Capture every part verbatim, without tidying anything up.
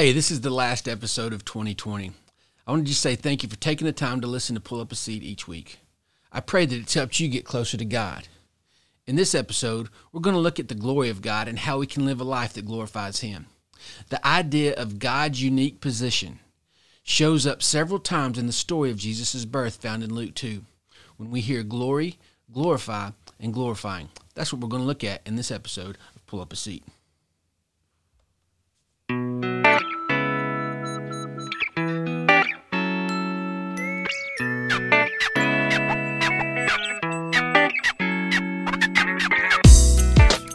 Hey, this is the last episode of twenty twenty. I wanted to say thank you for taking the time to listen to Pull Up a Seat each week. I pray that it's helped you get closer to God. In this episode, we're going to look at the glory of God and how we can live a life that glorifies Him. The idea of God's unique position shows up several times in the story of Jesus' birth found in Luke two. When we hear glory, glorify, and glorifying, that's what we're going to look at in this episode of Pull Up a Seat.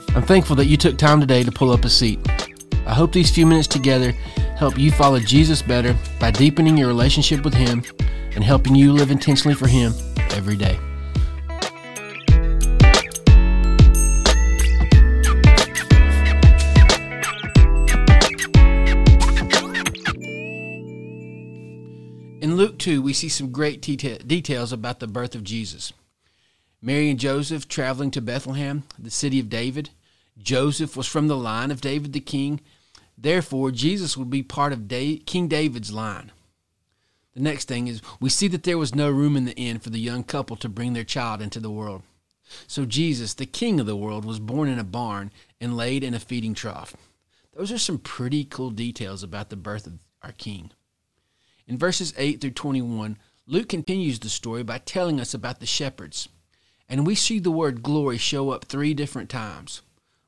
I'm thankful that you took time today to pull up a seat. I hope these few minutes together help you follow Jesus better by deepening your relationship with Him and helping you live intentionally for Him every day. In Luke two, we see some great details about the birth of Jesus. Mary and Joseph traveling to Bethlehem, the city of David. Joseph was from the line of David the king. Therefore, Jesus would be part of King David's line. The next thing is we see that there was no room in the inn for the young couple to bring their child into the world. So Jesus, the king of the world, was born in a barn and laid in a feeding trough. Those are some pretty cool details about the birth of our king. In verses eight through twenty-one, Luke continues the story by telling us about the shepherds. And we see the word glory show up three different times.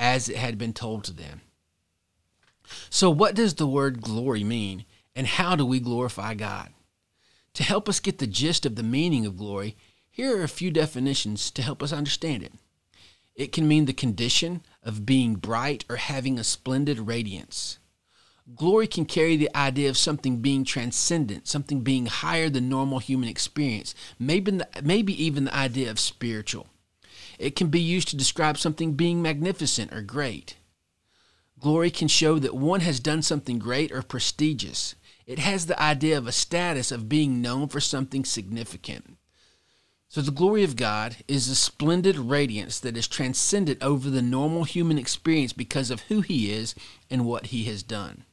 as it had been told to them. So what does the word glory mean, and how do we glorify God? To help us get the gist of the meaning of glory, here are a few definitions to help us understand it. It can mean the condition of being bright or having a splendid radiance. Glory can carry the idea of something being transcendent, something being higher than normal human experience, maybe, maybe even the idea of spiritual. It can be used to describe something being magnificent or great. Glory can show that one has done something great or prestigious. It has the idea of a status of being known for something significant. So the glory of God is a splendid radiance that is transcendent over the normal human experience because of who He is and what He has done.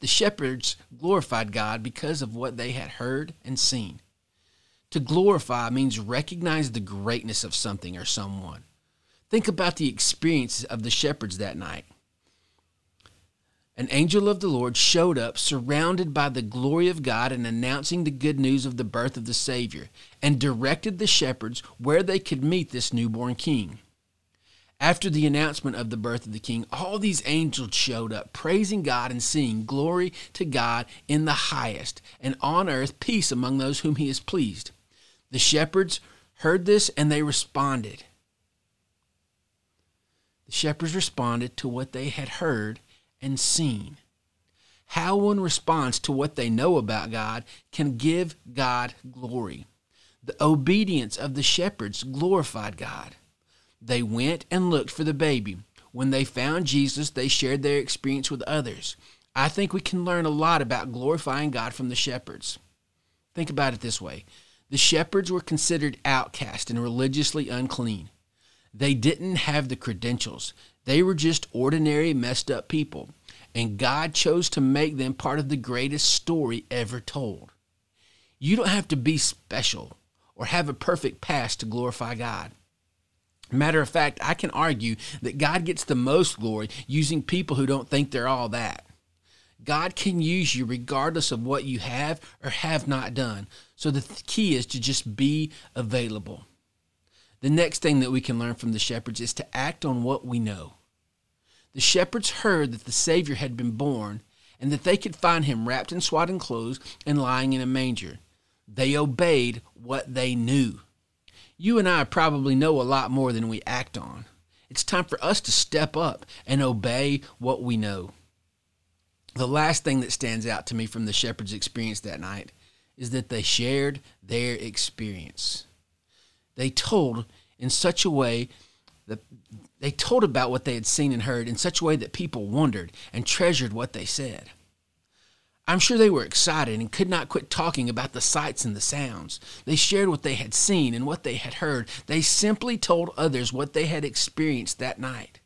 The shepherds glorified God because of what they had heard and seen. To glorify means recognize the greatness of something or someone. Think about the experiences of the shepherds that night. An angel of the Lord showed up, surrounded by the glory of God and announcing the good news of the birth of the Savior, and directed the shepherds where they could meet this newborn king. After the announcement of the birth of the king, all these angels showed up, praising God and singing, "Glory to God in the highest, and on earth peace among those whom He is pleased." The shepherds heard this and they responded. The shepherds responded to what they had heard and seen. How one responds to what they know about God can give God glory. The obedience of the shepherds glorified God. They went and looked for the baby. When they found Jesus, they shared their experience with others. I think we can learn a lot about glorifying God from the shepherds. Think about it this way. The shepherds were considered outcast and religiously unclean. They didn't have the credentials. They were just ordinary, messed up people. And God chose to make them part of the greatest story ever told. You don't have to be special or have a perfect past to glorify God. Matter of fact, I can argue that God gets the most glory using people who don't think they're all that. God can use you regardless of what you have or have not done. So the th- key is to just be available. The next thing that we can learn from the shepherds is to act on what we know. The shepherds heard that the Savior had been born and that they could find him wrapped in swaddling clothes and lying in a manger. They obeyed what they knew. You and I probably know a lot more than we act on. It's time for us to step up and obey what we know. The last thing that stands out to me from the shepherds' experience that night is that they shared their experience. They told in such a way that they told about what they had seen and heard in such a way that people wondered and treasured what they said. I'm sure they were excited and could not quit talking about the sights and the sounds. They shared what they had seen and what they had heard. They simply told others what they had experienced that night.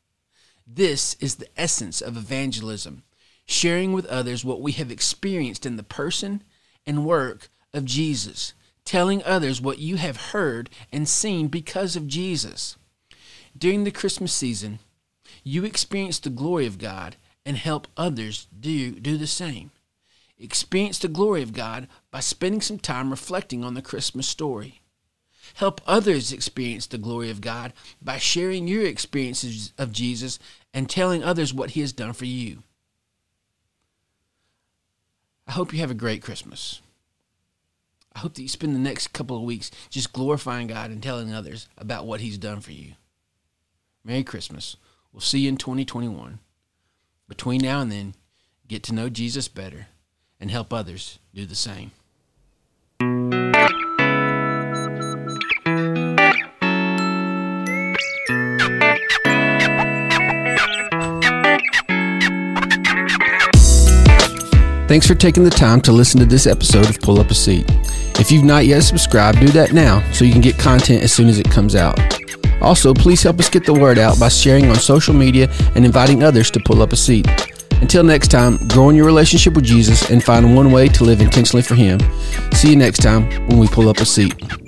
This is the essence of evangelism. Sharing with others what we have experienced in the person and work of Jesus. Telling others what you have heard and seen because of Jesus. During the Christmas season, you experience the glory of God and help others do, do the same. Experience the glory of God by spending some time reflecting on the Christmas story. Help others experience the glory of God by sharing your experiences of Jesus and telling others what he has done for you. I hope you have a great Christmas. I hope that you spend the next couple of weeks just glorifying God and telling others about what he's done for you. Merry Christmas. We'll see you in twenty twenty-one. Between now and then, get to know Jesus better and help others do the same. Thanks for taking the time to listen to this episode of Pull Up a Seat. If you've not yet subscribed, do that now so you can get content as soon as it comes out. Also, please help us get the word out by sharing on social media and inviting others to pull up a seat. Until next time, grow in your relationship with Jesus and find one way to live intentionally for him. See you next time when we pull up a seat.